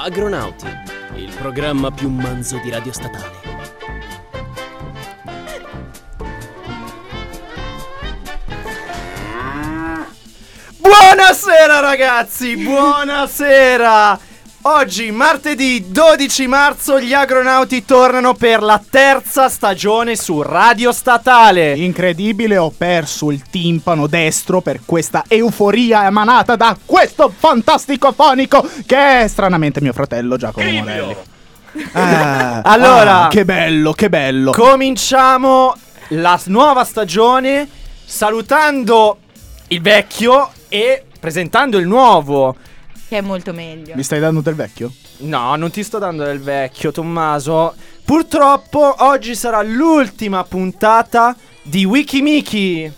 Agronauti, il programma più manzo di Radio Statale. Buonasera ragazzi, buonasera! Oggi, martedì 12 marzo, gli Agronauti tornano per la terza stagione su Radio Statale. Incredibile, ho perso il timpano destro per questa euforia emanata da questo fantastico fonico che è stranamente mio fratello Giacomo Morelli. Allora, che bello, che bello. Cominciamo la nuova stagione salutando il vecchio e presentando il nuovo, che è molto meglio. Mi stai dando del vecchio? No, non ti sto dando del vecchio, Tommaso. Purtroppo oggi sarà l'ultima puntata di Wikimiki.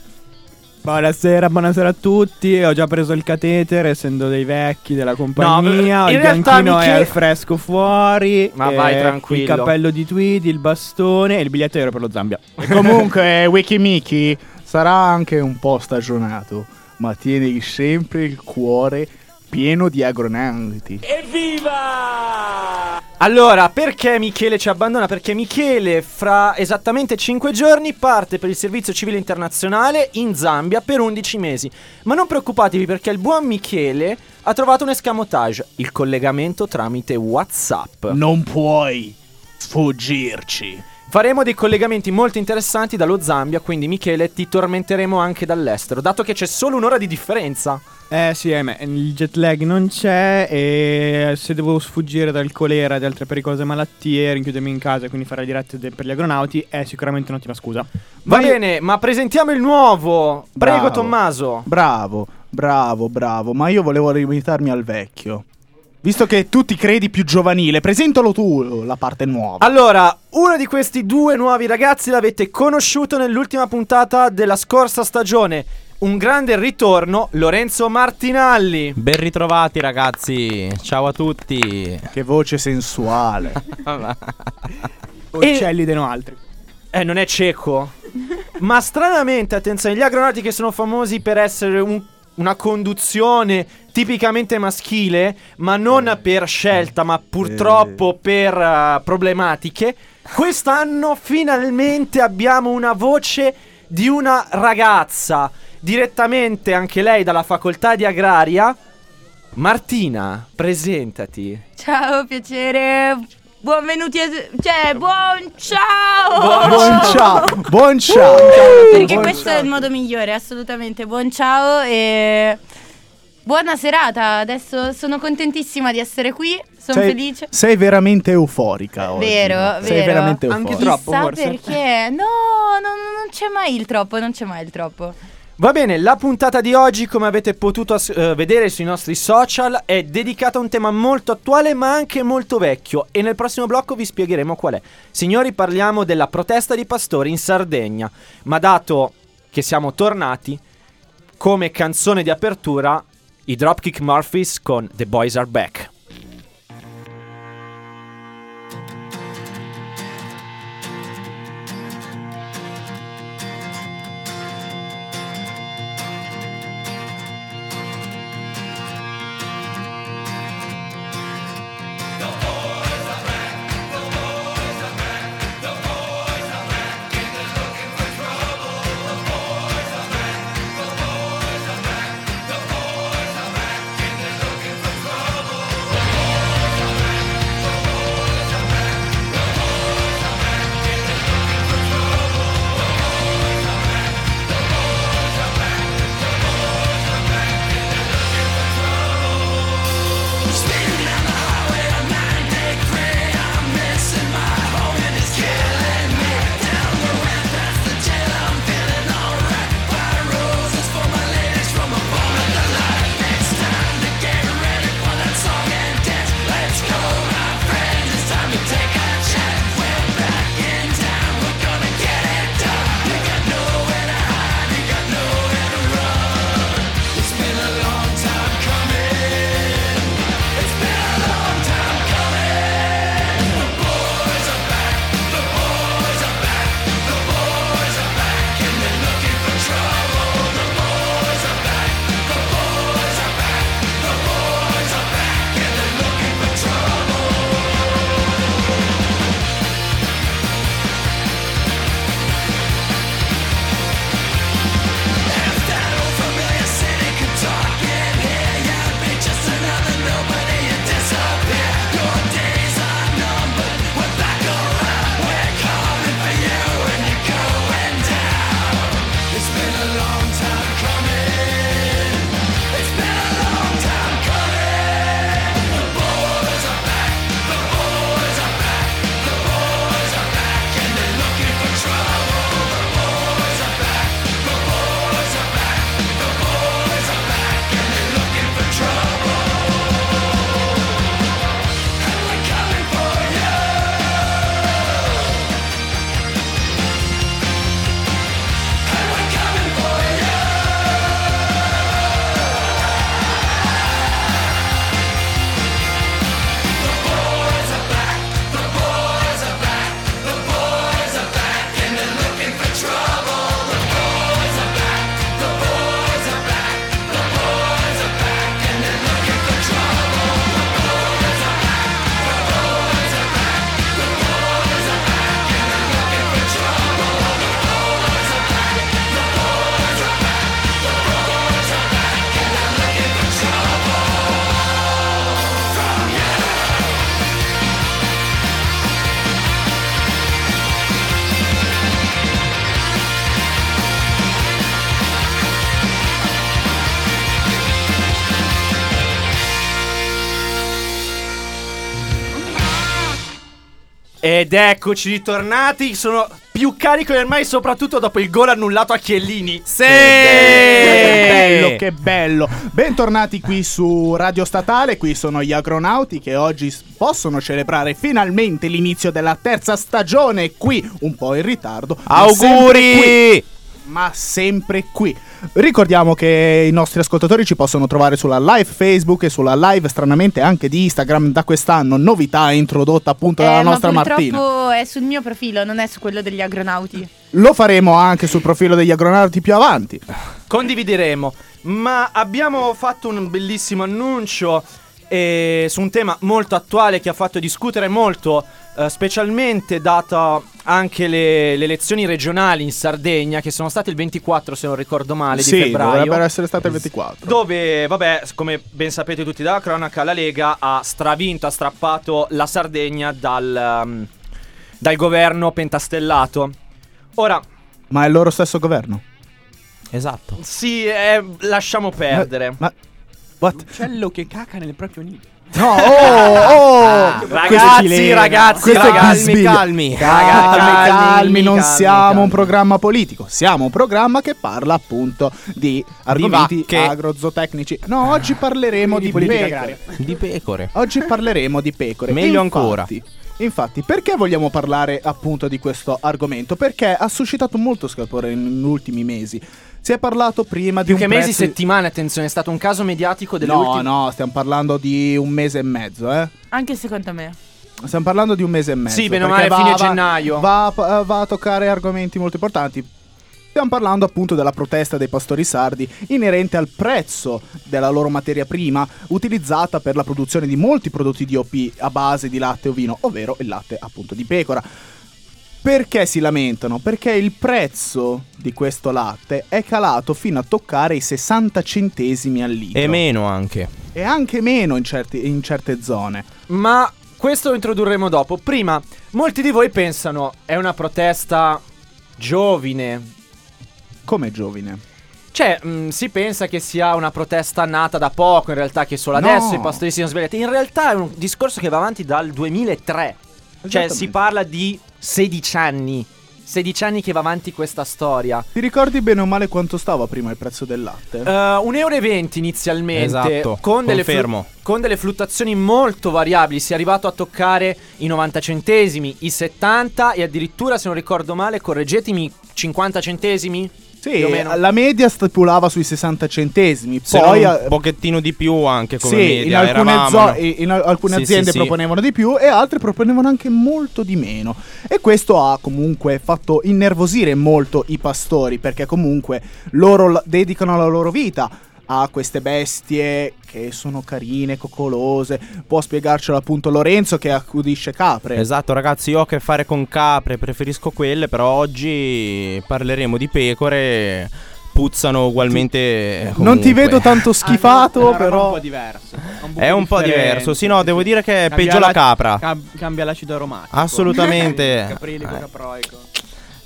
Buonasera a tutti. Ho già preso il catetere, essendo dei vecchi della compagnia. No, il bianchino è al fresco fuori. Ma vai tranquillo. Il cappello di tweed, il bastone e il biglietto aereo per lo Zambia. E comunque Wikimiki sarà anche un po' stagionato, ma tieni sempre il cuore pieno di Agronauti. Evviva! Allora, perché Michele ci abbandona? Perché Michele fra esattamente 5 giorni parte per il Servizio Civile Internazionale in Zambia per 11 mesi. Ma non preoccupatevi, perché il buon Michele ha trovato un escamotage, il collegamento tramite WhatsApp. Non puoi sfuggirci. Faremo dei collegamenti molto interessanti dallo Zambia, quindi Michele ti tormenteremo anche dall'estero, dato che c'è solo un'ora di differenza. Sì, il jet lag non c'è e se devo sfuggire dal colera e da altre pericolose malattie, rinchiudermi in casa e quindi fare le dirette per gli Agronauti è sicuramente un'ottima scusa. Va bene, ma presentiamo il nuovo. Prego, bravo, Tommaso. Bravo, ma io volevo limitarmi al vecchio. Visto che tu ti credi più giovanile, presentalo tu la parte nuova. Allora, uno di questi due nuovi ragazzi l'avete conosciuto nell'ultima puntata della scorsa stagione. Un grande ritorno, Lorenzo Martinelli. Ben ritrovati ragazzi, ciao a tutti. Che voce sensuale. Uccelli de no altri. Non è cieco. Ma stranamente, attenzione, gli Agronauti che sono famosi per essere una conduzione tipicamente maschile, ma non per scelta, ma purtroppo per problematiche, quest'anno finalmente abbiamo una voce di una ragazza, direttamente anche lei dalla facoltà di agraria. Martina, presentati. Ciao, piacere. Buon ciao. Perché buon questo ciao è il modo migliore, assolutamente. Buon ciao e buona serata. Adesso sono contentissima di essere qui, sono felice. Sei veramente euforica oggi. Vero. Sei veramente euforica. Anche troppo, chissà forse. Perché? No, non c'è mai il troppo, Va bene, la puntata di oggi, come avete potuto vedere sui nostri social, è dedicata a un tema molto attuale ma anche molto vecchio, e nel prossimo blocco vi spiegheremo qual è. Signori, parliamo della protesta dei pastori in Sardegna, ma dato che siamo tornati, come canzone di apertura i Dropkick Murphys con The Boys Are Back. It's Ed eccoci ritornati, sono più carico che mai, soprattutto dopo il gol annullato a Chiellini. Sì! Che bello! Bentornati qui su Radio Statale, qui sono gli Agronauti che oggi possono celebrare finalmente l'inizio della terza stagione qui, un po' in ritardo. Auguri! Ma sempre qui. Ricordiamo che i nostri ascoltatori ci possono trovare sulla live Facebook e sulla live stranamente anche di Instagram da quest'anno, novità introdotta appunto dalla nostra Martina. Purtroppo è sul mio profilo, non è su quello degli Agronauti. Lo faremo anche sul profilo degli Agronauti più avanti. Condivideremo, ma abbiamo fatto un bellissimo annuncio su un tema molto attuale che ha fatto discutere molto, specialmente data anche le elezioni regionali in Sardegna, che sono state il 24, se non ricordo male, di febbraio. Sì, dovrebbero essere state il 24. Dove, vabbè, come ben sapete tutti dalla cronaca, la Lega ha stravinto, ha strappato la Sardegna dal governo pentastellato. Ora, ma è il loro stesso governo? Esatto. Sì, lasciamo perdere. Ma l'uccello che caca nel proprio nido. No, Ragazzi, calmi. Non siamo un programma politico, siamo un programma che parla appunto di argomenti agrozootecnici. No, oggi parleremo di pecore. Oggi parleremo di pecore. Meglio ancora. Infatti, perché vogliamo parlare appunto di questo argomento? Perché ha suscitato molto scalpore negli ultimi mesi. Si è parlato prima di un mesi, prezzo... settimane, attenzione, è stato un caso mediatico delle ultime... No, stiamo parlando di un mese e mezzo, Anche secondo me. Stiamo parlando di un mese e mezzo. Sì, bene o male, fine gennaio. Va a toccare argomenti molto importanti. Stiamo parlando appunto della protesta dei pastori sardi inerente al prezzo della loro materia prima utilizzata per la produzione di molti prodotti DOP a base di latte ovino, ovvero il latte appunto di pecora. Perché si lamentano? Perché il prezzo di questo latte è calato fino a toccare i 60 centesimi al litro. E meno anche. E anche meno in certe zone. Ma questo lo introdurremo dopo. Prima, molti di voi pensano è una protesta giovine. Come giovine? Cioè, si pensa che sia una protesta nata da poco, in realtà che solo adesso i pastori si sono svegliati. In realtà è un discorso che va avanti dal 2003. Cioè, si parla di 16 anni. 16 anni che va avanti questa storia. Ti ricordi bene o male quanto stava prima il prezzo del latte? €1,20 inizialmente. Esatto, con delle fluttuazioni molto variabili. Si è arrivato a toccare i 90 centesimi, i 70 e addirittura, se non ricordo male, correggetemi, 50 centesimi? Sì, la media stipulava sui 60 centesimi, poi un pochettino di più anche come media. In alcune aziende proponevano di più e altre proponevano anche molto di meno. E questo ha comunque fatto innervosire molto i pastori, perché comunque loro dedicano la loro vita a queste bestie che sono carine, coccolose. Può spiegarcelo appunto Lorenzo che accudisce capre. Esatto ragazzi, io ho a che fare con capre, preferisco quelle, però oggi parleremo di pecore, puzzano ugualmente comunque. Non ti vedo tanto schifato, però è un po' diverso. È un po' diverso, sì, no, devo dire che è peggio la capra. Cambia l'acido aromatico. Assolutamente. Caprilico, caproico.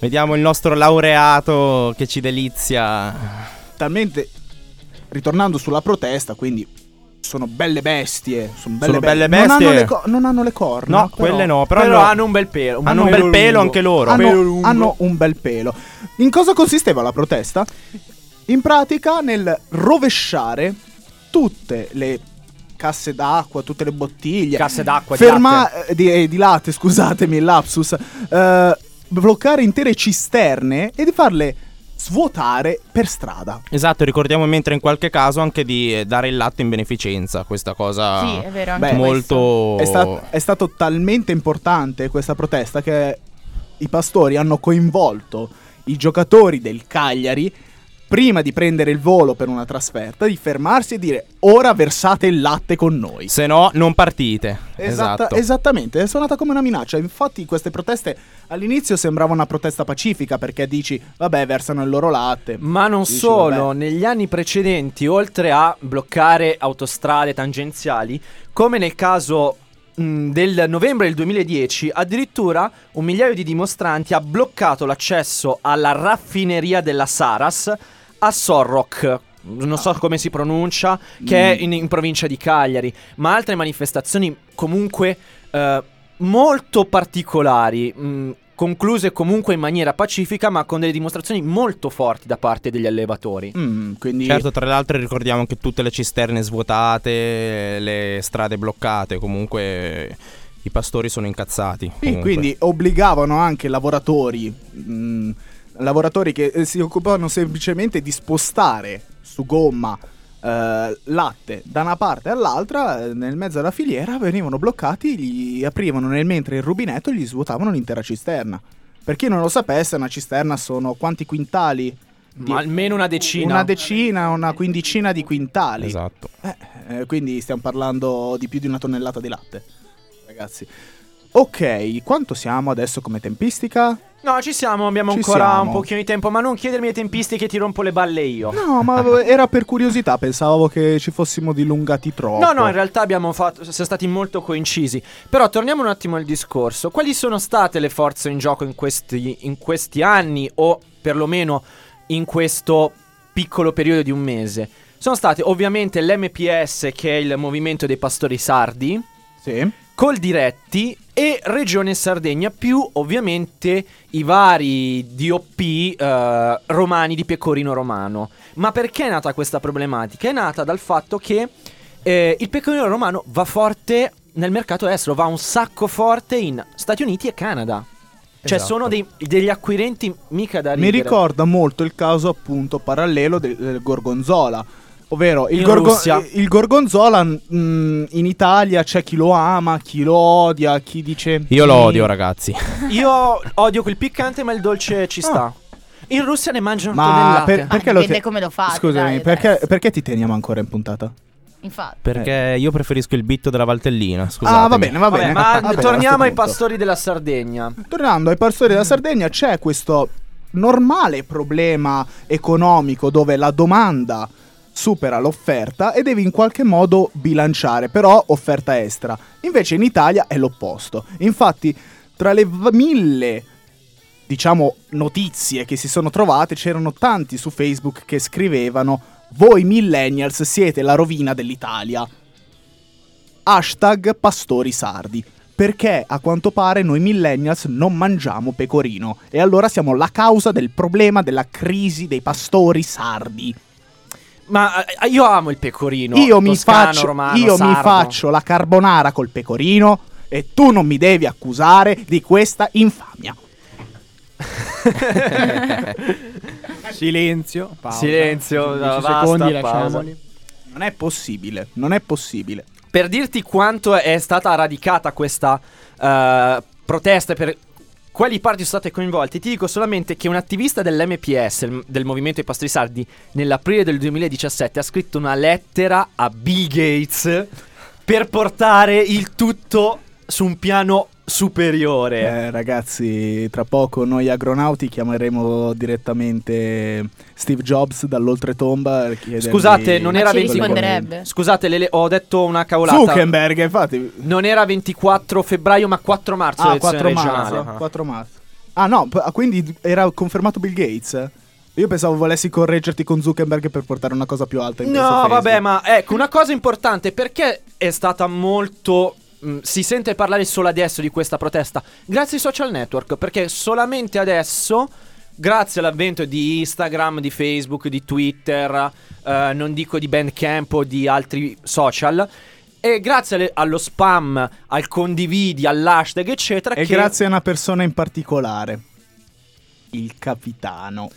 Vediamo il nostro laureato che ci delizia. Talmente... Ritornando sulla protesta, quindi sono belle bestie. Sono belle bestie. Non hanno le corna. No, però, quelle no. Però hanno un bel pelo. Hanno un bel pelo anche loro. Hanno un bel pelo. In cosa consisteva la protesta? In pratica nel rovesciare tutte le casse d'acqua, tutte le bottiglie. Casse d'acqua di latte, scusatemi il lapsus. Bloccare intere cisterne e di farle svuotare per strada. Esatto, ricordiamo mentre in qualche caso anche di dare il latte in beneficenza. Questa cosa sì, è vero, anche molto è stato talmente importante questa protesta che i pastori hanno coinvolto i giocatori del Cagliari prima di prendere il volo per una trasferta, di fermarsi e dire ora versate il latte con noi, se no non partite. Esatto. Esattamente, è suonata come una minaccia. Infatti queste proteste all'inizio sembrava una protesta pacifica, perché dici vabbè versano il loro latte. Ma non dici, solo, vabbè. Negli anni precedenti, oltre a bloccare autostrade tangenziali, come nel caso del novembre del 2010, addirittura 1 migliaio di dimostranti ha bloccato l'accesso alla raffineria della Saras a Sorroc, non so come si pronuncia, che è in provincia di Cagliari. Ma altre manifestazioni comunque molto particolari, concluse comunque in maniera pacifica, ma con delle dimostrazioni molto forti da parte degli allevatori. Quindi... Certo, tra l'altro ricordiamo che tutte le cisterne svuotate, le strade bloccate, comunque i pastori sono incazzati. Sì, quindi obbligavano anche lavoratori che si occupavano semplicemente di spostare su gomma latte da una parte all'altra, nel mezzo alla filiera, venivano bloccati, gli aprivano nel mentre il rubinetto e gli svuotavano l'intera cisterna. Per chi non lo sapesse, una cisterna sono quanti quintali? Ma almeno una decina. Una decina, una quindicina di quintali. Esatto. Quindi stiamo parlando di più di una tonnellata di latte, ragazzi. Ok, quanto siamo adesso come tempistica? No, ci siamo, abbiamo un pochino di tempo, ma non chiedermi le tempistiche, ti rompo le balle io. No, ma era per curiosità, pensavo che ci fossimo dilungati troppo. No, in realtà siamo stati molto coincisi. Però torniamo un attimo al discorso. Quali sono state le forze in gioco in questi anni, o perlomeno in questo piccolo periodo di un mese? Sono state ovviamente l'MPS, che è il Movimento dei Pastori Sardi. Sì. Coldiretti e Regione Sardegna, più ovviamente i vari DOP romani di pecorino romano. Ma perché è nata questa problematica? È nata dal fatto che il pecorino romano va forte nel mercato estero, va un sacco forte in Stati Uniti e Canada. Cioè, esatto, sono degli acquirenti mica da ridere. Mi ricorda molto il caso appunto parallelo del Gorgonzola. Ovvero il Gorgonzola in Italia c'è chi lo ama, chi lo odia, chi dice... Io lo odio, ragazzi. Io odio quel piccante, ma il dolce ci sta. In Russia ne mangiano tonnellate. Perché dipende come lo fate. Scusami, perché ti teniamo ancora in puntata? Infatti. Perché io preferisco il bitto della Valtellina. Scusate. Ah, va bene. Ma torniamo ai pastori della Sardegna. Tornando ai pastori della Sardegna, c'è questo normale problema economico dove la domanda supera l'offerta e devi in qualche modo bilanciare, però offerta estera. Invece in Italia è l'opposto. Infatti tra le mille, diciamo, notizie che si sono trovate, c'erano tanti su Facebook che scrivevano: voi millennials siete la rovina dell'Italia, hashtag pastori sardi, perché a quanto pare noi millennials non mangiamo pecorino e allora siamo la causa del problema della crisi dei pastori sardi. Ma io amo il pecorino. Io toscano, romano, mi faccio la carbonara col pecorino e tu non mi devi accusare di questa infamia. Silenzio, pausa. Silenzio, no, secondi, lasciamoli. Non è possibile. Per dirti quanto è stata radicata questa protesta, per quali parti sono state coinvolte, ti dico solamente che un attivista dell'MPS, del Movimento dei Pastori Sardi, nell'aprile del 2017 ha scritto una lettera a Bill Gates per portare il tutto su un piano superiore. Ragazzi, tra poco noi agronauti chiameremo direttamente Steve Jobs dall'oltretomba. Scusate, non era 24. Scusate, ho detto una cavolata. Zuckerberg, infatti. Non era 24 febbraio, ma 4 marzo. Ah, 4 marzo. Ah, no, quindi era confermato Bill Gates. Io pensavo volessi correggerti con Zuckerberg per portare una cosa più alta. No, vabbè, ma ecco, una cosa importante, perché è stata molto... Si sente parlare solo adesso di questa protesta grazie ai social network, perché solamente adesso, grazie all'avvento di Instagram, di Facebook, di Twitter, non dico di Bandcamp o di altri social, e grazie allo spam, al condividi, all'hashtag eccetera, e grazie a una persona in particolare, il capitano.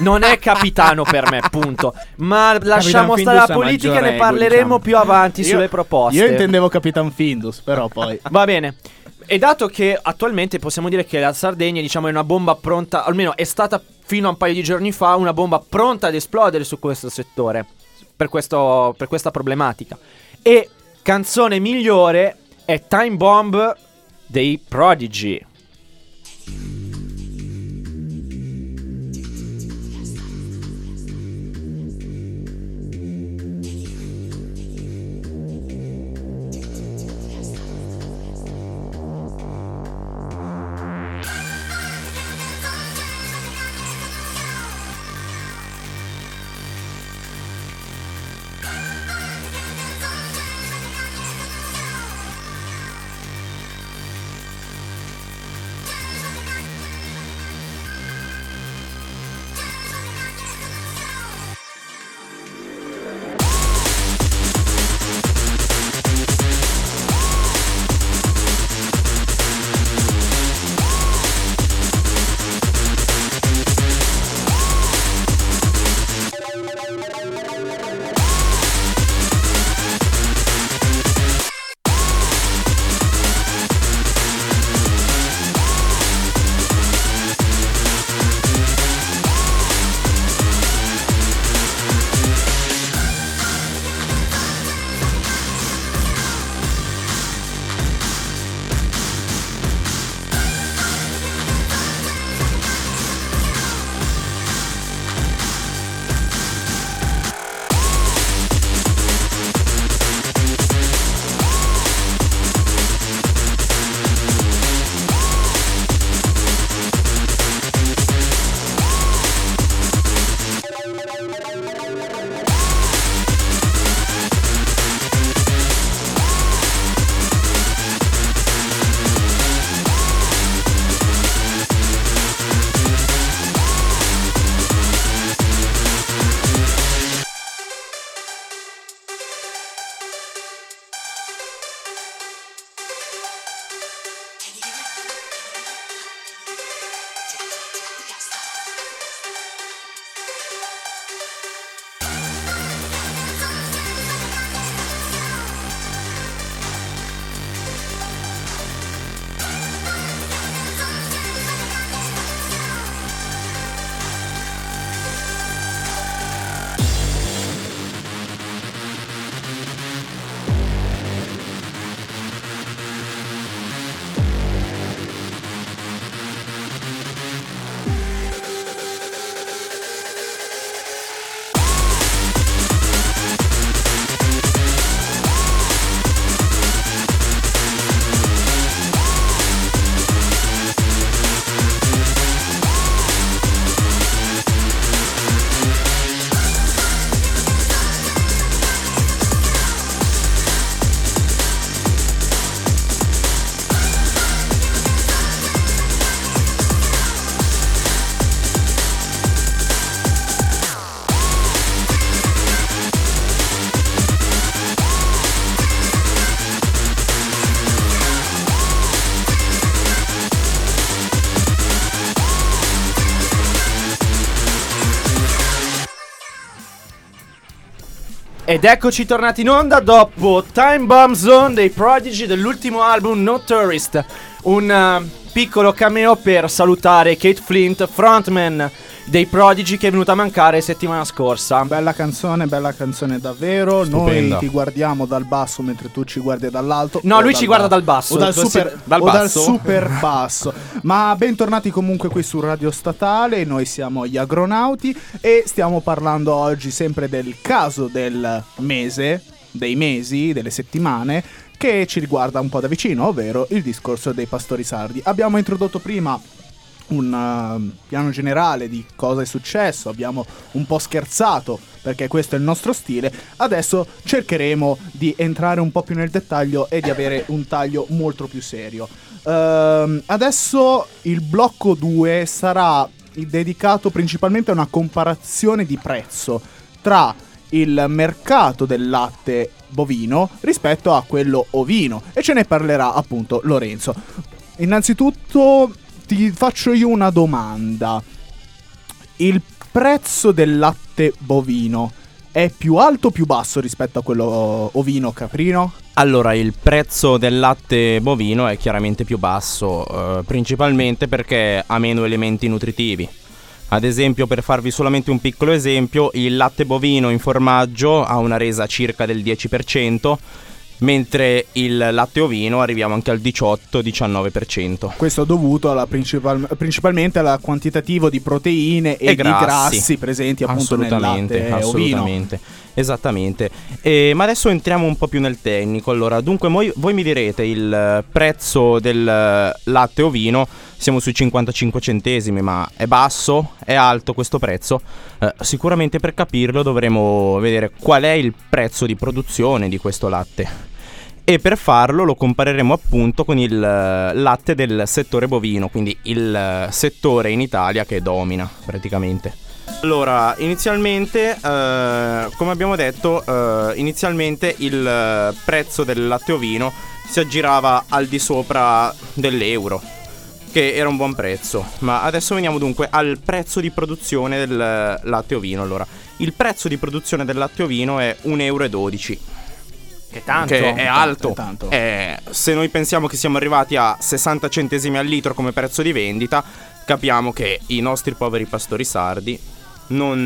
Non è capitano per me, punto. Ma lasciamo stare la politica, ne parleremo, diciamo, più avanti sulle proposte. Io intendevo Capitan Findus, però poi va bene. E dato che attualmente possiamo dire che la Sardegna, diciamo, è una bomba pronta, almeno è stata fino a un paio di giorni fa, una bomba pronta ad esplodere su questo settore, per questa problematica. E canzone migliore è Time Bomb dei Prodigy. Ed eccoci tornati in onda dopo Time Bomb Zone dei Prodigy, dell'ultimo album No Tourist. Un piccolo cameo per salutare Kate Flint, frontman dei Prodigy, che è venuta a mancare settimana scorsa. Bella canzone davvero. Stupenda. Noi ti guardiamo dal basso mentre tu ci guardi dall'alto. No, lui ci guarda dal basso. O dal super basso. Ma bentornati comunque qui su Radio Statale. Noi siamo gli Agronauti e stiamo parlando oggi sempre del caso del mese, dei mesi, delle settimane, che ci riguarda un po' da vicino, ovvero il discorso dei pastori sardi. Abbiamo introdotto prima un piano generale di cosa è successo, abbiamo un po' scherzato perché questo è il nostro stile. Adesso cercheremo di entrare un po' più nel dettaglio e di avere un taglio molto più serio. Adesso il blocco 2 sarà dedicato principalmente a una comparazione di prezzo tra il mercato del latte bovino rispetto a quello ovino, e ce ne parlerà appunto Lorenzo. Innanzitutto ti faccio io una domanda. Il prezzo del latte bovino è più alto o più basso rispetto a quello ovino caprino? Allora, il prezzo del latte bovino è chiaramente più basso, principalmente perché ha meno elementi nutritivi. Ad esempio, per farvi solamente un piccolo esempio, il latte bovino in formaggio ha una resa circa del 10%, mentre il latte ovino arriviamo anche al 18-19%. Questo dovuto alla principalmente al quantitativo di proteine e grassi. Di grassi presenti appunto nel latte assolutamente ovino. Esattamente. Ma adesso entriamo un po' più nel tecnico. Allora, dunque voi mi direte il prezzo del latte ovino, siamo sui 55 centesimi, ma è basso? È alto questo prezzo? Sicuramente per capirlo dovremo vedere qual è il prezzo di produzione di questo latte. E per farlo lo compareremo appunto con il latte del settore bovino, quindi il settore in Italia che domina praticamente. Allora, inizialmente, come abbiamo detto, inizialmente il prezzo del latte ovino si aggirava al di sopra dell'euro, che era un buon prezzo. Ma adesso veniamo dunque al prezzo di produzione del latte ovino. Allora, il prezzo di produzione del latte ovino è 1,12 euro. Che tanto! Che è alto! È tanto. Se noi pensiamo che siamo arrivati a 60 centesimi al litro come prezzo di vendita, capiamo che i nostri poveri pastori sardi non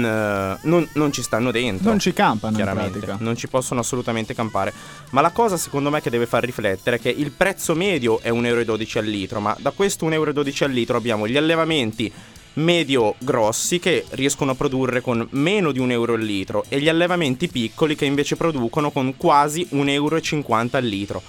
ci stanno dentro. Non ci campano, chiaramente, in pratica. Non ci possono assolutamente campare. Ma la cosa secondo me che deve far riflettere è che il prezzo medio è 1,12 euro al litro, ma da questo 1,12 euro al litro abbiamo gli allevamenti medio grossi che riescono a produrre con meno di 1 euro al litro e gli allevamenti piccoli che invece producono con quasi 1,50 euro al litro.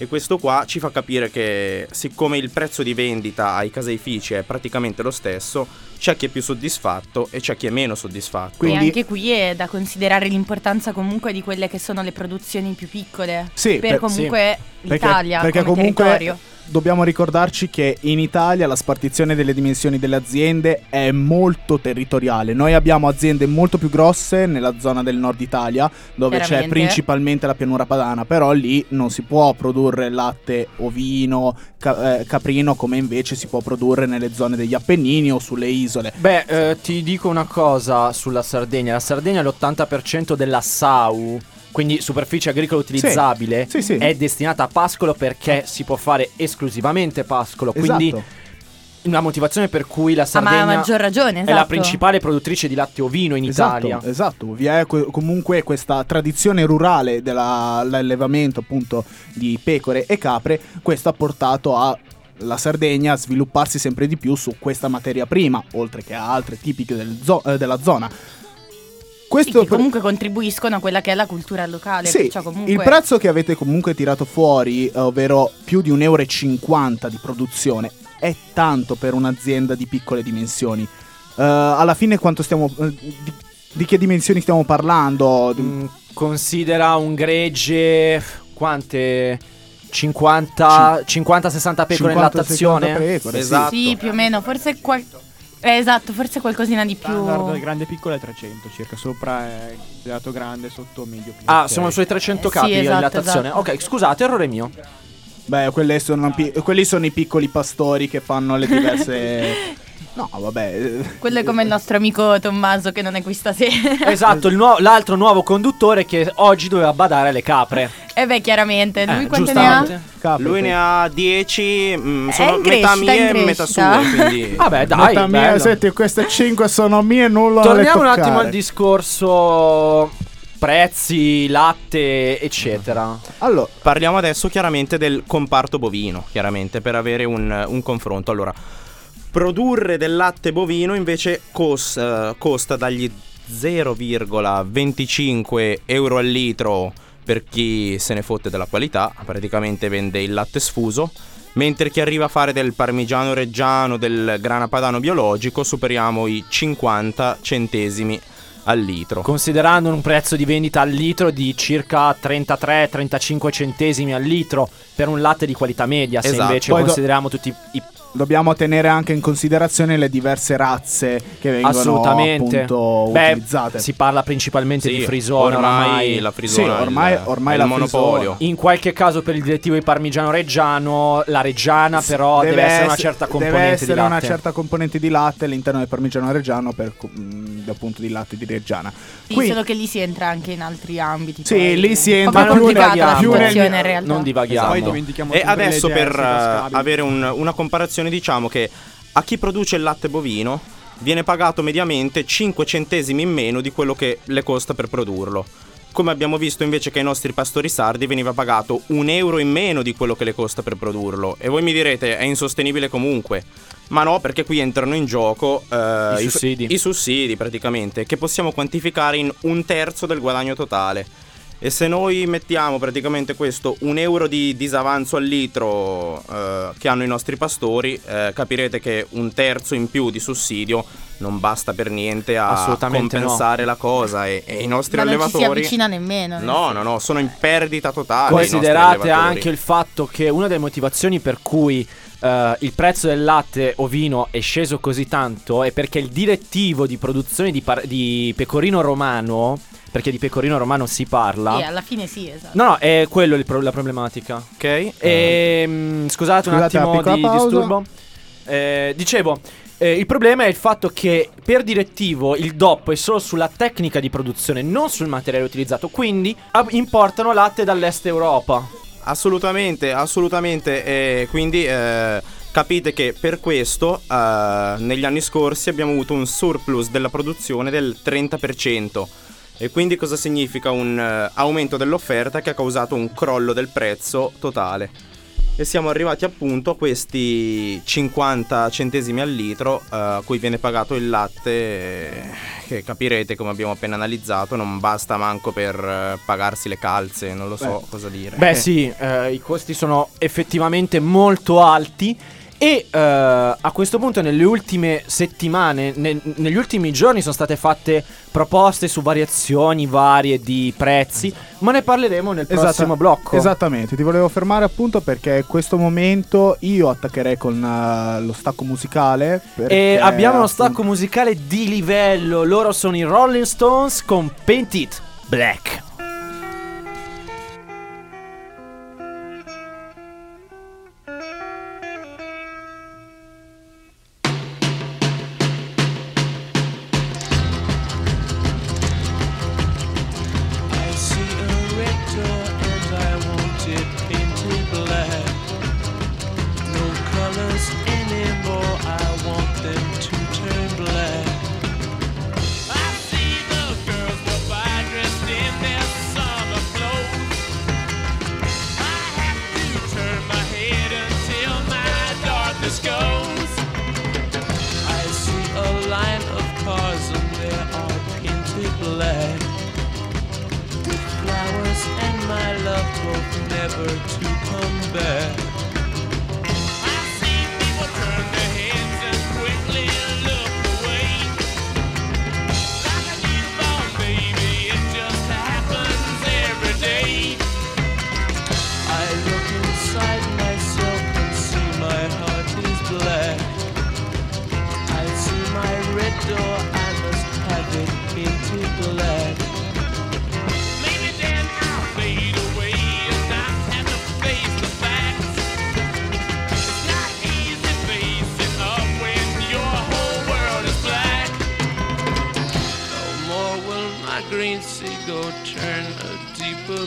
E questo qua ci fa capire che, siccome il prezzo di vendita ai caseifici è praticamente lo stesso, c'è chi è più soddisfatto e c'è chi è meno soddisfatto. Quindi anche qui è da considerare l'importanza comunque di quelle che sono le produzioni più piccole. Sì, per comunque sì. L'Italia perché come comunque territorio. Dobbiamo ricordarci che in Italia la spartizione delle dimensioni delle aziende è molto territoriale. Noi abbiamo aziende molto più grosse nella zona del nord Italia, dove c'è principalmente la pianura padana, però lì non si può produrre latte ovino, caprino, come invece si può produrre nelle zone degli Appennini o sulle isole. Beh, ti dico una cosa sulla Sardegna. La Sardegna è l'80% della SAU, quindi superficie agricola utilizzabile, sì. È destinata a pascolo perché si può fare esclusivamente pascolo, quindi esatto. Una motivazione per cui la Sardegna ma a maggior ragione, esatto. È la principale produttrice di latte ovino in Italia. Esatto, vi è comunque questa tradizione rurale dell'allevamento appunto di pecore e capre. Questo ha portato alla Sardegna a svilupparsi sempre di più su questa materia prima, oltre che a altre tipiche della zona. Questo sì, che comunque contribuiscono a quella che è la cultura locale. Sì, cioè comunque il prezzo che avete comunque tirato fuori, ovvero più di 1,50 euro di produzione, è tanto per un'azienda di piccole dimensioni. Alla fine quanto stiamo di che dimensioni stiamo parlando? Considera un gregge quante 50-60 pecore in lattazione? Pecore, esatto. Sì, più o meno, forse esatto, forse qualcosina di più. Standard grande piccolo è 300 circa, sopra è lato grande, sotto medio più. Ah, siamo sui 300 capi di lattazione. Esatto. Ok, scusate, errore mio. Beh, quelli sono i piccoli pastori che fanno le diverse No, vabbè. Quello è come il nostro amico Tommaso che non è qui stasera. Esatto, l'altro nuovo conduttore che oggi doveva badare alle capre. E beh, chiaramente. Lui quante ne ha? Capre, lui ne ha 10. Sono metà mie e metà sua. Quindi... Vabbè, dai. Metà mia, senti, queste 5 sono mie, nulla. Torniamo un attimo al discorso prezzi, latte, eccetera. Allora, parliamo adesso chiaramente del comparto bovino, chiaramente, per avere un confronto. Allora, produrre del latte bovino invece costa dagli 0,25 euro al litro per chi se ne fotte della qualità, praticamente vende il latte sfuso, mentre chi arriva a fare del parmigiano reggiano, del grana padano biologico, superiamo i 50 centesimi al litro. Considerando un prezzo di vendita al litro di circa 33-35 centesimi al litro per un latte di qualità media, esatto. Se invece poi consideriamo tutti i dobbiamo tenere anche in considerazione le diverse razze che vengono appunto utilizzate. Beh, si parla principalmente di frisona, ormai la frisona. Sì, ormai la monopolio. In qualche caso per il direttivo di parmigiano reggiano, la reggiana però deve essere una certa componente di latte. Deve essere una certa componente di latte all'interno del parmigiano reggiano per appunto di latte di reggiana. Sì, qui, solo che lì si entra anche in altri ambiti. Sì, poi, lì si entra più in realtà. Non divaghiamo. Esatto. E adesso per avere una comparazione, diciamo che a chi produce il latte bovino viene pagato mediamente 5 centesimi in meno di quello che le costa per produrlo. Come abbiamo visto invece che ai nostri pastori sardi veniva pagato 1 euro in meno di quello che le costa per produrlo. E voi mi direte, è insostenibile comunque. Ma no, perché qui entrano in gioco i sussidi praticamente, che possiamo quantificare in un terzo del guadagno totale. E se noi mettiamo praticamente questo 1 euro di disavanzo al litro che hanno i nostri pastori, capirete che un terzo in più di sussidio non basta per niente a compensare la cosa e i nostri allevatori non ci si avvicina nemmeno. No, sono in perdita totale. Considerate anche il fatto che una delle motivazioni per cui il prezzo del latte ovino è sceso così tanto è perché il direttivo di produzione di pecorino romano, perché di pecorino romano si parla, alla fine sì, esatto. No, è quello la problematica. Ok. Scusate un attimo di disturbo. Dicevo, il problema è il fatto che per direttivo il DOP è solo sulla tecnica di produzione, non sul materiale utilizzato. Quindi importano latte dall'est Europa. Assolutamente, quindi capite che per questo negli anni scorsi abbiamo avuto un surplus della produzione del 30%. E quindi cosa significa? Un aumento dell'offerta che ha causato un crollo del prezzo totale. E siamo arrivati appunto a questi 50 centesimi al litro a cui viene pagato il latte, che capirete, come abbiamo appena analizzato, non basta manco per pagarsi le calze, non lo so cosa dire. Beh sì, i costi sono effettivamente molto alti e a questo punto nelle ultime settimane, negli ultimi giorni sono state fatte proposte su variazioni varie di prezzi, ma ne parleremo nel prossimo blocco. Esattamente, ti volevo fermare appunto perché in questo momento io attaccherei con lo stacco musicale. E abbiamo uno stacco musicale di livello, loro sono i Rolling Stones con Paint It Black. Maybe then I'll fade away and not have to face the facts. indigo turn a deeper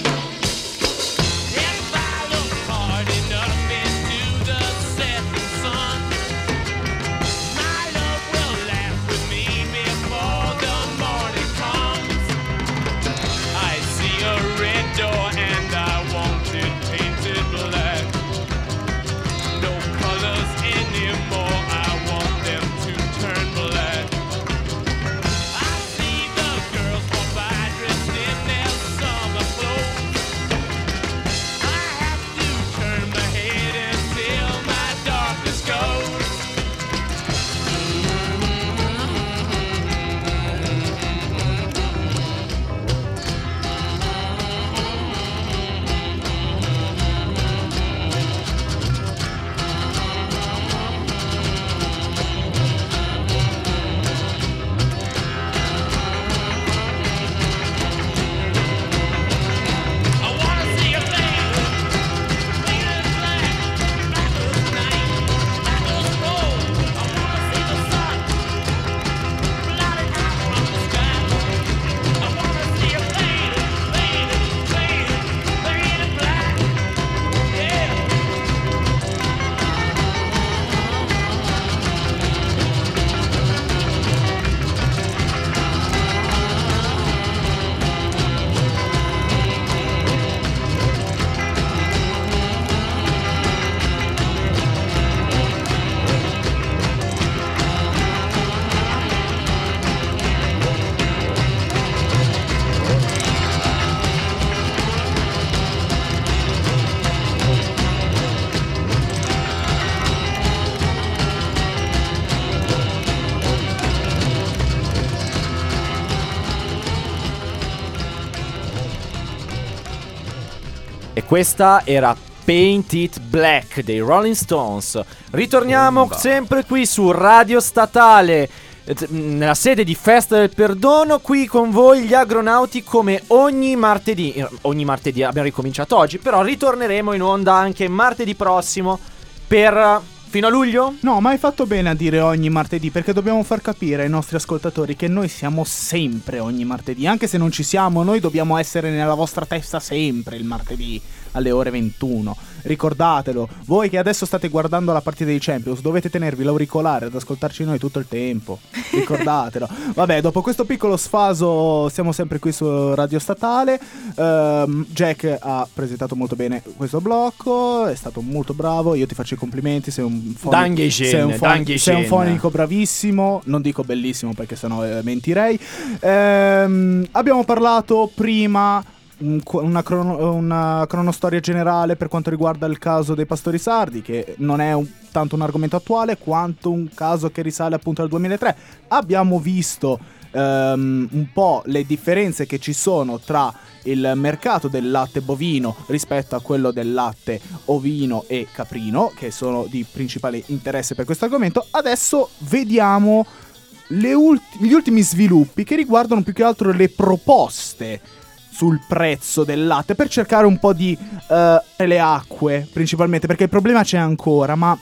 Questa era Paint It Black dei Rolling Stones. Ritorniamo sempre qui su Radio Statale, nella sede di Festa del Perdono, qui con voi gli Agronauti come ogni martedì. Ogni martedì, abbiamo ricominciato oggi, però ritorneremo in onda anche martedì prossimo per... fino a luglio? No, ma hai fatto bene a dire ogni martedì, perché dobbiamo far capire ai nostri ascoltatori che noi siamo sempre ogni martedì. Anche se non ci siamo, noi dobbiamo essere nella vostra testa sempre il martedì alle ore 21. Ricordatelo, voi che adesso state guardando la partita di Champions, dovete tenervi l'auricolare ad ascoltarci noi tutto il tempo. Ricordatelo. Vabbè, dopo questo piccolo sfaso siamo sempre qui su Radio Statale. Jack ha presentato molto bene questo blocco, è stato molto bravo, io ti faccio i complimenti, sei un fonico bravissimo. Non dico bellissimo perché sennò mentirei. Abbiamo parlato prima una cronostoria generale per quanto riguarda il caso dei pastori sardi, che non è tanto un argomento attuale quanto un caso che risale appunto al 2003. Abbiamo visto un po' le differenze che ci sono tra il mercato del latte bovino rispetto a quello del latte ovino e caprino, che sono di principale interesse per questo argomento. Adesso vediamo gli ultimi sviluppi che riguardano più che altro le proposte sul prezzo del latte, per cercare un po' di le acque principalmente, perché il problema c'è ancora, ma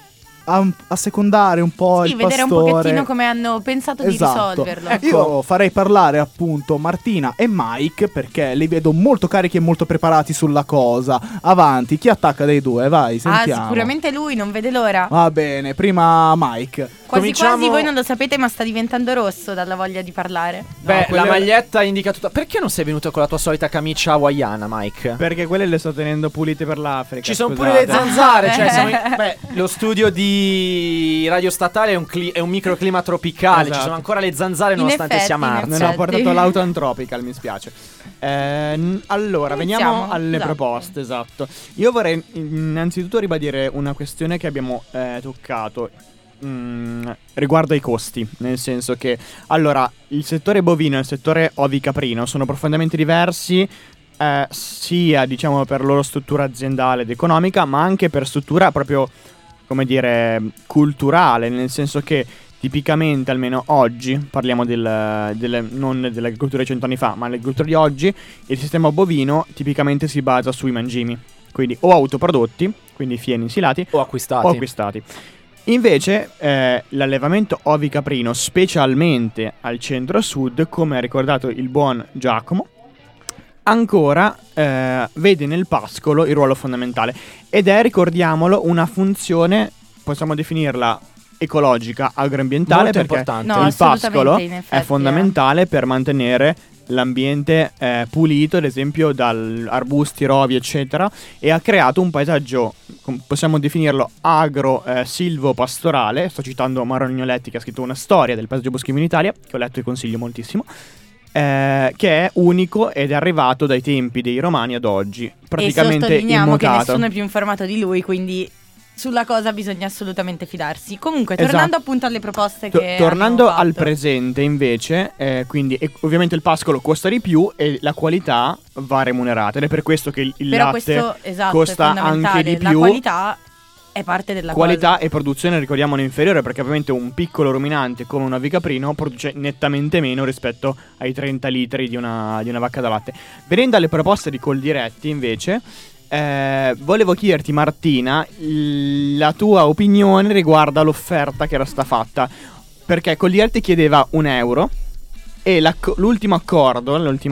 a secondare un po' il pastore, vedere un pochettino come hanno pensato di risolverlo. Ecco, io farei parlare appunto Martina e Mike, perché li vedo molto carichi e molto preparati sulla cosa. Avanti, chi attacca dei due? Vai, sentiamo. Ah, sicuramente lui, non vede l'ora. Va bene, prima Mike. Quasi voi non lo sapete, ma sta diventando rosso dalla voglia di parlare. Beh, no, la maglietta indica tutta. Perché non sei venuto con la tua solita camicia hawaiana, Mike? Perché quelle le sto tenendo pulite per l'Africa. Ci sono pure le zanzare. Cioè, lo studio di Radio Statale è un microclima tropicale. Esatto. Ci sono ancora le zanzare nonostante sia marzo. Non ho portato l'auto antropical, mi spiace. Allora, veniamo alle proposte. Esatto. Io vorrei innanzitutto ribadire una questione che abbiamo toccato. Riguardo ai costi, nel senso che allora il settore bovino e il settore ovicaprino sono profondamente diversi, sia diciamo per loro struttura aziendale ed economica, ma anche per struttura proprio, come dire, culturale, nel senso che tipicamente, almeno oggi, parliamo non dell'agricoltura di 100 anni fa, ma dell'agricoltura di oggi, il sistema bovino tipicamente si basa sui mangimi, quindi o autoprodotti, quindi fieni, insilati, o acquistati. Invece l'allevamento ovicaprino, specialmente al centro-sud, come ha ricordato il buon Giacomo, ancora vede nel pascolo il ruolo fondamentale ed è, ricordiamolo, una funzione, possiamo definirla ecologica, agroambientale, molto perché importante. No, il pascolo è fondamentale per mantenere l'ambiente pulito, ad esempio, dal arbusti, rovi, eccetera, e ha creato un paesaggio, possiamo definirlo agro silvo pastorale. Sto citando Marognoletti, che ha scritto una storia del paesaggio boschivo in Italia, che ho letto e consiglio moltissimo, che è unico ed è arrivato dai tempi dei Romani ad oggi, praticamente immutato. E sottolineiamo che nessuno è più informato di lui, quindi sulla cosa bisogna assolutamente fidarsi. Comunque, tornando appunto alle proposte che tornando al fatto. Presente invece, quindi ovviamente il pascolo costa di più e la qualità va remunerata, ed è per questo che il però latte questo, esatto, costa anche di più. La qualità è parte della qualità cosa. E produzione, ricordiamolo, inferiore, perché ovviamente un piccolo ruminante come un avicaprino produce nettamente meno rispetto ai 30 litri di una vacca da latte. Venendo alle proposte di Coldiretti invece, volevo chiederti, Martina, la tua opinione riguardo all'offerta che era stata fatta, perché Coldiretti chiedeva €1 e l'ultima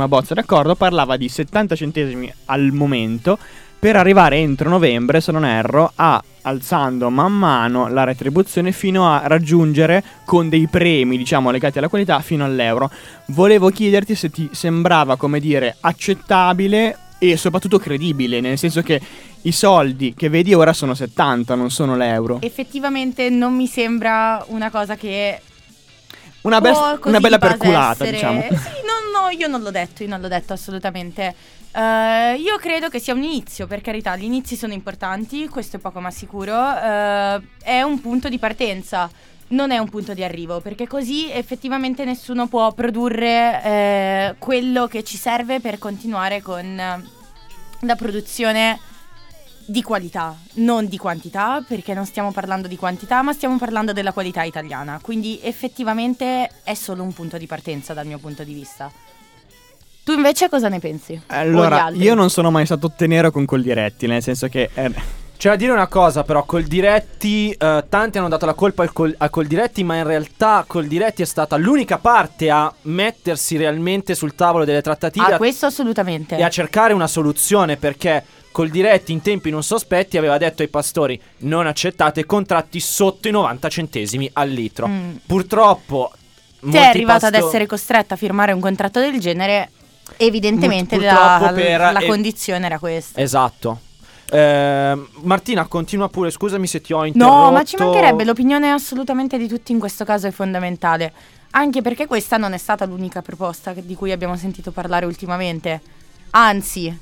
bozza d'accordo parlava di 70 centesimi al momento per arrivare entro novembre, se non erro, alzando man mano la retribuzione fino a raggiungere, con dei premi, diciamo, legati alla qualità, fino all'euro. Volevo chiederti se ti sembrava, come dire, accettabile e soprattutto credibile, nel senso che i soldi che vedi ora sono 70, non sono l'euro. Effettivamente non mi sembra una cosa che una bella perculata, essere, diciamo. Sì, no, io non l'ho detto assolutamente. Io credo che sia un inizio, per carità, gli inizi sono importanti, questo è poco ma sicuro. È un punto di partenza, non è un punto di arrivo, perché così effettivamente nessuno può produrre quello che ci serve per continuare con la produzione di qualità, non di quantità, perché non stiamo parlando di quantità, ma stiamo parlando della qualità italiana. Quindi effettivamente è solo un punto di partenza dal mio punto di vista. Tu invece cosa ne pensi? Allora, io non sono mai stato tenero con Coldiretti, nel senso che... C'è da dire una cosa però, Coldiretti, tanti hanno dato la colpa a Coldiretti, ma in realtà Coldiretti è stata l'unica parte a mettersi realmente sul tavolo delle trattative. Ah, questo assolutamente. E a cercare una soluzione, perché Coldiretti in tempi non sospetti aveva detto ai pastori: non accettate contratti sotto i 90 centesimi al litro. Purtroppo molti è arrivato ad essere costretto a firmare un contratto del genere, evidentemente la condizione era questa. Esatto. Martina, continua pure, scusami se ti ho interrotto. No, ma ci mancherebbe, l'opinione assolutamente di tutti in questo caso è fondamentale, anche perché questa non è stata l'unica proposta di cui abbiamo sentito parlare ultimamente, anzi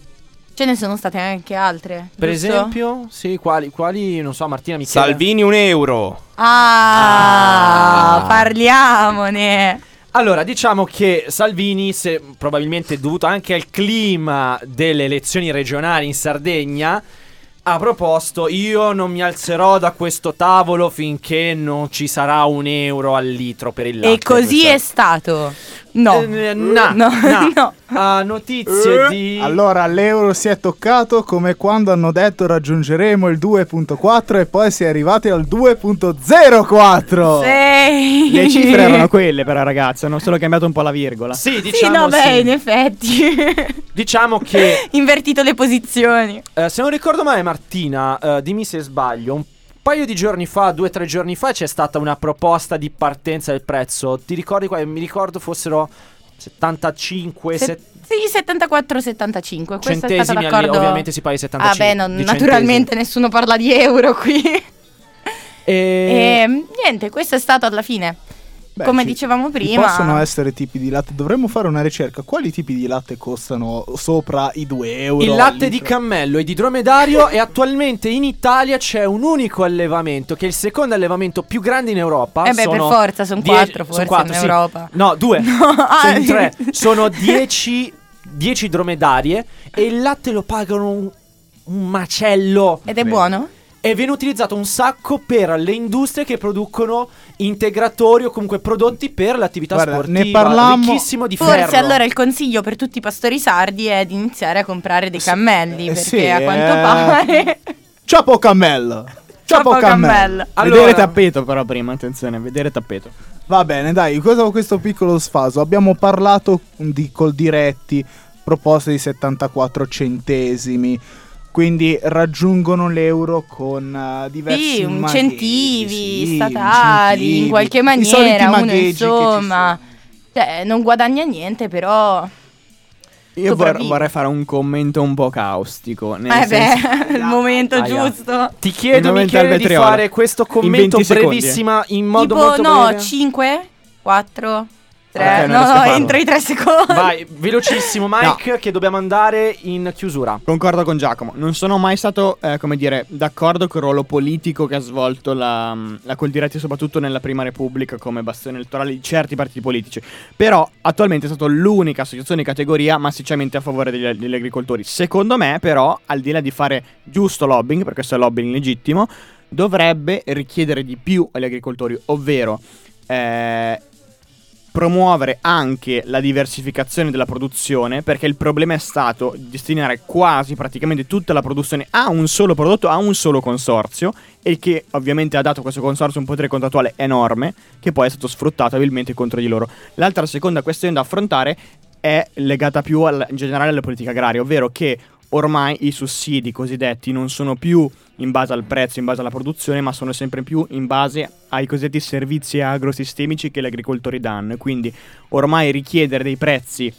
ce ne sono state anche altre, per giusto? Esempio, sì, quali non so, Martina, Michele. Salvini €1. Parliamone. Allora, diciamo che Salvini, probabilmente dovuto anche al clima delle elezioni regionali in Sardegna, ha proposto: io non mi alzerò da questo tavolo finché non ci sarà €1 al litro per il latte. E così è stato. No. Notizie di... Allora, l'euro si è toccato come quando hanno detto raggiungeremo il 2.4 e poi si è arrivati al 2.04. Sì. Le cifre erano quelle, però, ragazza, hanno solo cambiato un po' la virgola. Sì, diciamo, beh, in effetti. Diciamo che... invertito le posizioni. Se non ricordo male, Martina, dimmi se sbaglio, un paio di giorni fa, 2 o 3 giorni fa, c'è stata una proposta di partenza del prezzo. Ti ricordi? Mi ricordo fossero 75 sì, 74-75 questo è stato d'accordo. Ovviamente si parla di 75. Naturalmente nessuno parla di euro qui. E niente, questo è stato alla fine. Come dicevamo prima, possono essere tipi di latte. Dovremmo fare una ricerca: quali tipi di latte costano sopra i €2? Il latte di cammello e di dromedario. E attualmente in Italia c'è un unico allevamento, che è il secondo allevamento più grande in Europa. Per forza, sono 4 forse in Europa. No, 2, sono 3. Sono 10 dromedarie. E il latte lo pagano un macello. Ed è buono? E viene utilizzato un sacco per le industrie che producono integratori o comunque prodotti per l'attività sportiva. Ne parlammo, ricchissimo di ferro. Forse allora il consiglio per tutti i pastori sardi è di iniziare a comprare dei cammelli, perché a quanto pare... Ciao cammello! troppo cammello. Allora... Vedere tappeto però prima, attenzione, vedere tappeto. Va bene, dai, questo piccolo sfaso. Abbiamo parlato di Coldiretti, proposte di 74 centesimi. Quindi raggiungono l'euro con diversi incentivi statali, incentivi, in qualche maniera, uno insomma, non guadagna niente, però... Io vorrei fare un commento un po' caustico. Nel senso, il momento giusto. Ti chiedo, Michele, di fare questo commento brevissima in modo tipo, molto breve. Tipo, no, 5, 4, 3, okay, no, entro i 3 secondi. Vai, velocissimo, Mike, no, che dobbiamo andare in chiusura. Concordo con Giacomo. Non sono mai stato, come dire, d'accordo con il ruolo politico che ha svolto la Coldiretti, soprattutto nella Prima Repubblica, come bastione elettorale di certi partiti politici. Però attualmente è stata l'unica associazione di categoria massicciamente a favore degli agricoltori. Secondo me però, al di là di fare giusto lobbying, perché questo è lobbying legittimo, dovrebbe richiedere di più agli agricoltori, ovvero promuovere anche la diversificazione della produzione, perché il problema è stato destinare quasi praticamente tutta la produzione a un solo prodotto, a un solo consorzio, e che ovviamente ha dato a questo consorzio un potere contrattuale enorme che poi è stato sfruttato abilmente contro di loro. L'altra seconda questione da affrontare è legata più in generale alla politica agraria, ovvero che ormai i sussidi cosiddetti non sono più in base al prezzo, in base alla produzione, ma sono sempre più in base ai cosiddetti servizi agrosistemici che gli agricoltori danno. Quindi ormai richiedere dei prezzi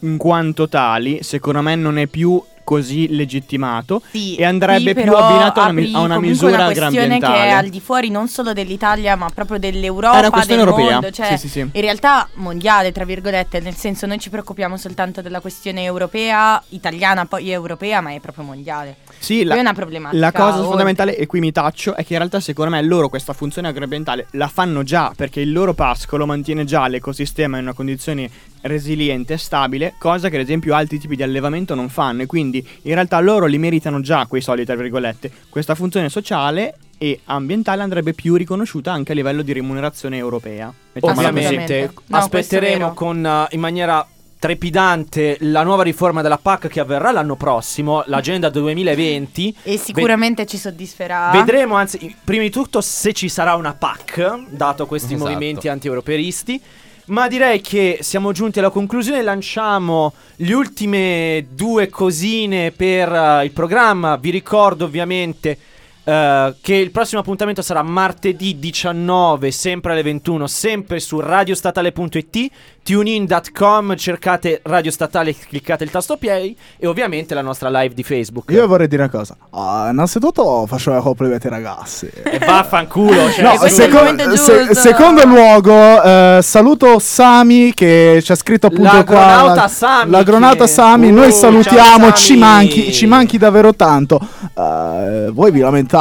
in quanto tali, secondo me, non è più così legittimato, sì, e andrebbe sì, più abbinato a una misura agroambientale. È una questione che è al di fuori non solo dell'Italia, ma proprio dell'Europa, del europea, mondo, cioè sì. In realtà mondiale, tra virgolette, nel senso noi ci preoccupiamo soltanto della questione europea, italiana, poi europea, ma è proprio mondiale. Sì, è una problematica. La cosa fondamentale, e qui mi taccio, è che in realtà secondo me loro questa funzione agroambientale la fanno già, perché il loro pascolo mantiene già l'ecosistema in una condizione resiliente e stabile, cosa che ad esempio altri tipi di allevamento non fanno, e quindi in realtà loro li meritano già quei soldi, tra virgolette. Questa funzione sociale e ambientale andrebbe più riconosciuuta anche a livello di remunerazione europea. Ovviamente aspetteremo in maniera trepidante la nuova riforma della PAC che avverrà l'anno prossimo, l'agenda 2020, e sicuramente ci soddisferà. Vedremo, anzi, prima di tutto se ci sarà una PAC, dato questi movimenti anti-europeisti. Ma direi che siamo giunti alla conclusione. Lanciamo le ultime due cosine per il programma. Vi ricordo ovviamente che il prossimo appuntamento sarà martedì 19, sempre alle 21, sempre su radiostatale.it, tunein.com, cercate Radio Statale, cliccate il tasto play, e ovviamente la nostra live di Facebook. Io vorrei dire una cosa. Innanzitutto faccio la complimenti ai ragazzi. E vaffanculo, cioè, no, secondo luogo saluto Sami che ci ha scritto appunto l'agronauta qua. L'agronauta Sami, noi salutiamo, ciao, ci manchi davvero tanto. Voi vi lamentate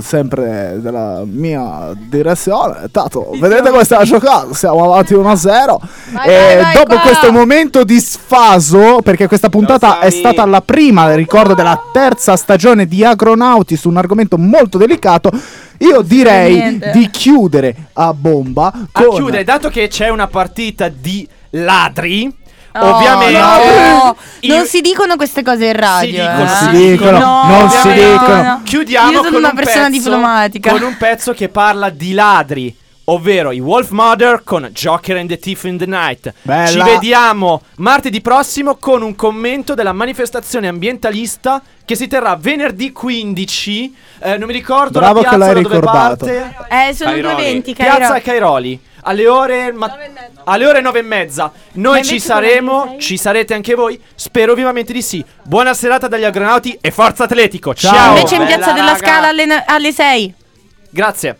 sempre della mia direzione, tanto vedete come sta giocando, siamo avanti 1-0. Vai, dopo questo momento di sfaso, perché questa puntata è stata la prima, ricordo, della terza stagione di Agronauti su un argomento molto delicato, io direi di chiudere a bomba dato che c'è una partita di ladri. Ovviamente non si dicono queste cose in radio. Non si dicono. Chiudiamo. Io sono una persona diplomatica. Con un pezzo che parla di ladri, ovvero i Wolf Mother con Joker and the Thief in the Night. Bella. Ci vediamo martedì prossimo con un commento della manifestazione ambientalista che si terrà venerdì 15. Non mi ricordo la piazza dove parte. Sono 2:20. Piazza Cairoli. Alle ore 9:30. Noi ci saremo. Ci sarete anche voi? Spero vivamente di sì. Buona serata dagli Agronauti e forza Atletico. Ciao. Invece in piazza della Scala alle 6. Grazie.